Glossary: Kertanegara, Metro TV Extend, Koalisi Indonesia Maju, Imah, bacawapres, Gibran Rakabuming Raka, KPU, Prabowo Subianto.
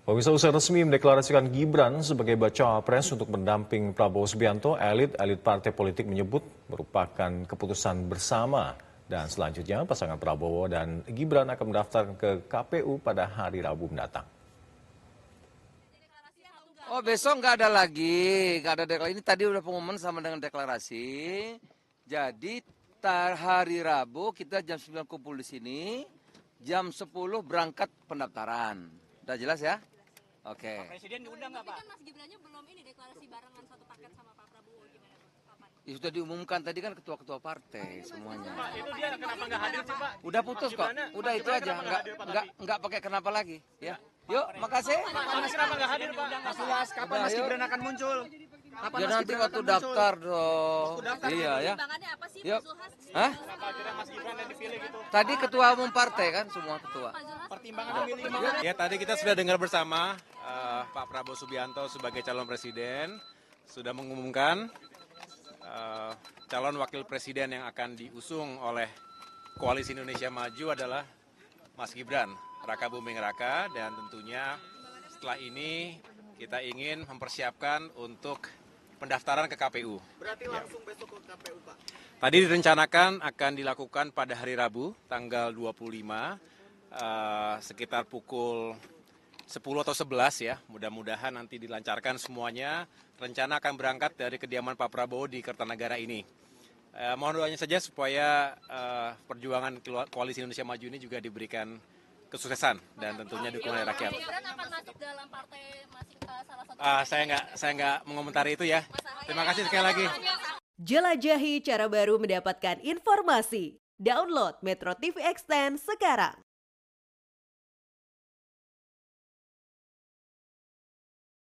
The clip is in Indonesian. Pemirsa, usai resmi mendeklarasikan Gibran sebagai bacawa pres untuk mendamping Prabowo Subianto, elit-elit partai politik menyebut merupakan keputusan bersama. Dan selanjutnya pasangan Prabowo dan Gibran akan mendaftar ke KPU pada hari Rabu mendatang. Oh, besok nggak ada lagi, nggak ada deklarasi. Ini tadi udah pengumuman sama dengan deklarasi. Jadi hari Rabu kita jam 9 kumpul di sini, jam 10 berangkat pendaftaran. Udah jelas ya? Oke. Pak Presiden diundang nggak, Pak? Tapi kan Mas Gibrannya belum ini deklarasi barengan satu paket sama Pak Prabowo, gimana? Ya sudah diumumkan tadi kan ketua-ketua partai semuanya. Pak, itu dia kenapa nggak hadir sih, Pak? Udah putus kok. Udah itu aja. Nggak pakai kenapa lagi, ya. Yuk, makasih. Mas kenapa nggak hadir, Pak? Mas Luas, kapan Mas Gibran akan muncul? Ya nanti waktu daftar dong. Iya ya. Yuk. Hah? Tadi ketua umum partai kan semua ketua. Ya tadi kita sudah dengar bersama Pak Prabowo Subianto sebagai calon presiden sudah mengumumkan calon wakil presiden yang akan diusung oleh Koalisi Indonesia Maju adalah Mas Gibran Rakabuming Raka, dan tentunya setelah ini kita ingin mempersiapkan untuk pendaftaran ke KPU. Berarti langsung besok ke KPU, Pak? Tadi direncanakan akan dilakukan pada hari Rabu tanggal 25. Sekitar pukul 10 atau 11 ya, mudah-mudahan nanti dilancarkan semuanya. Rencana akan berangkat dari kediaman Pak Prabowo di Kertanegara ini. Mohon doanya saja supaya perjuangan Koalisi Indonesia Maju ini juga diberikan kesuksesan dan tentunya dukungan dari rakyat. Saya nggak mengomentari itu ya. Terima kasih sekali lagi. Jelajahi cara baru mendapatkan informasi. Download Metro TV Extend sekarang.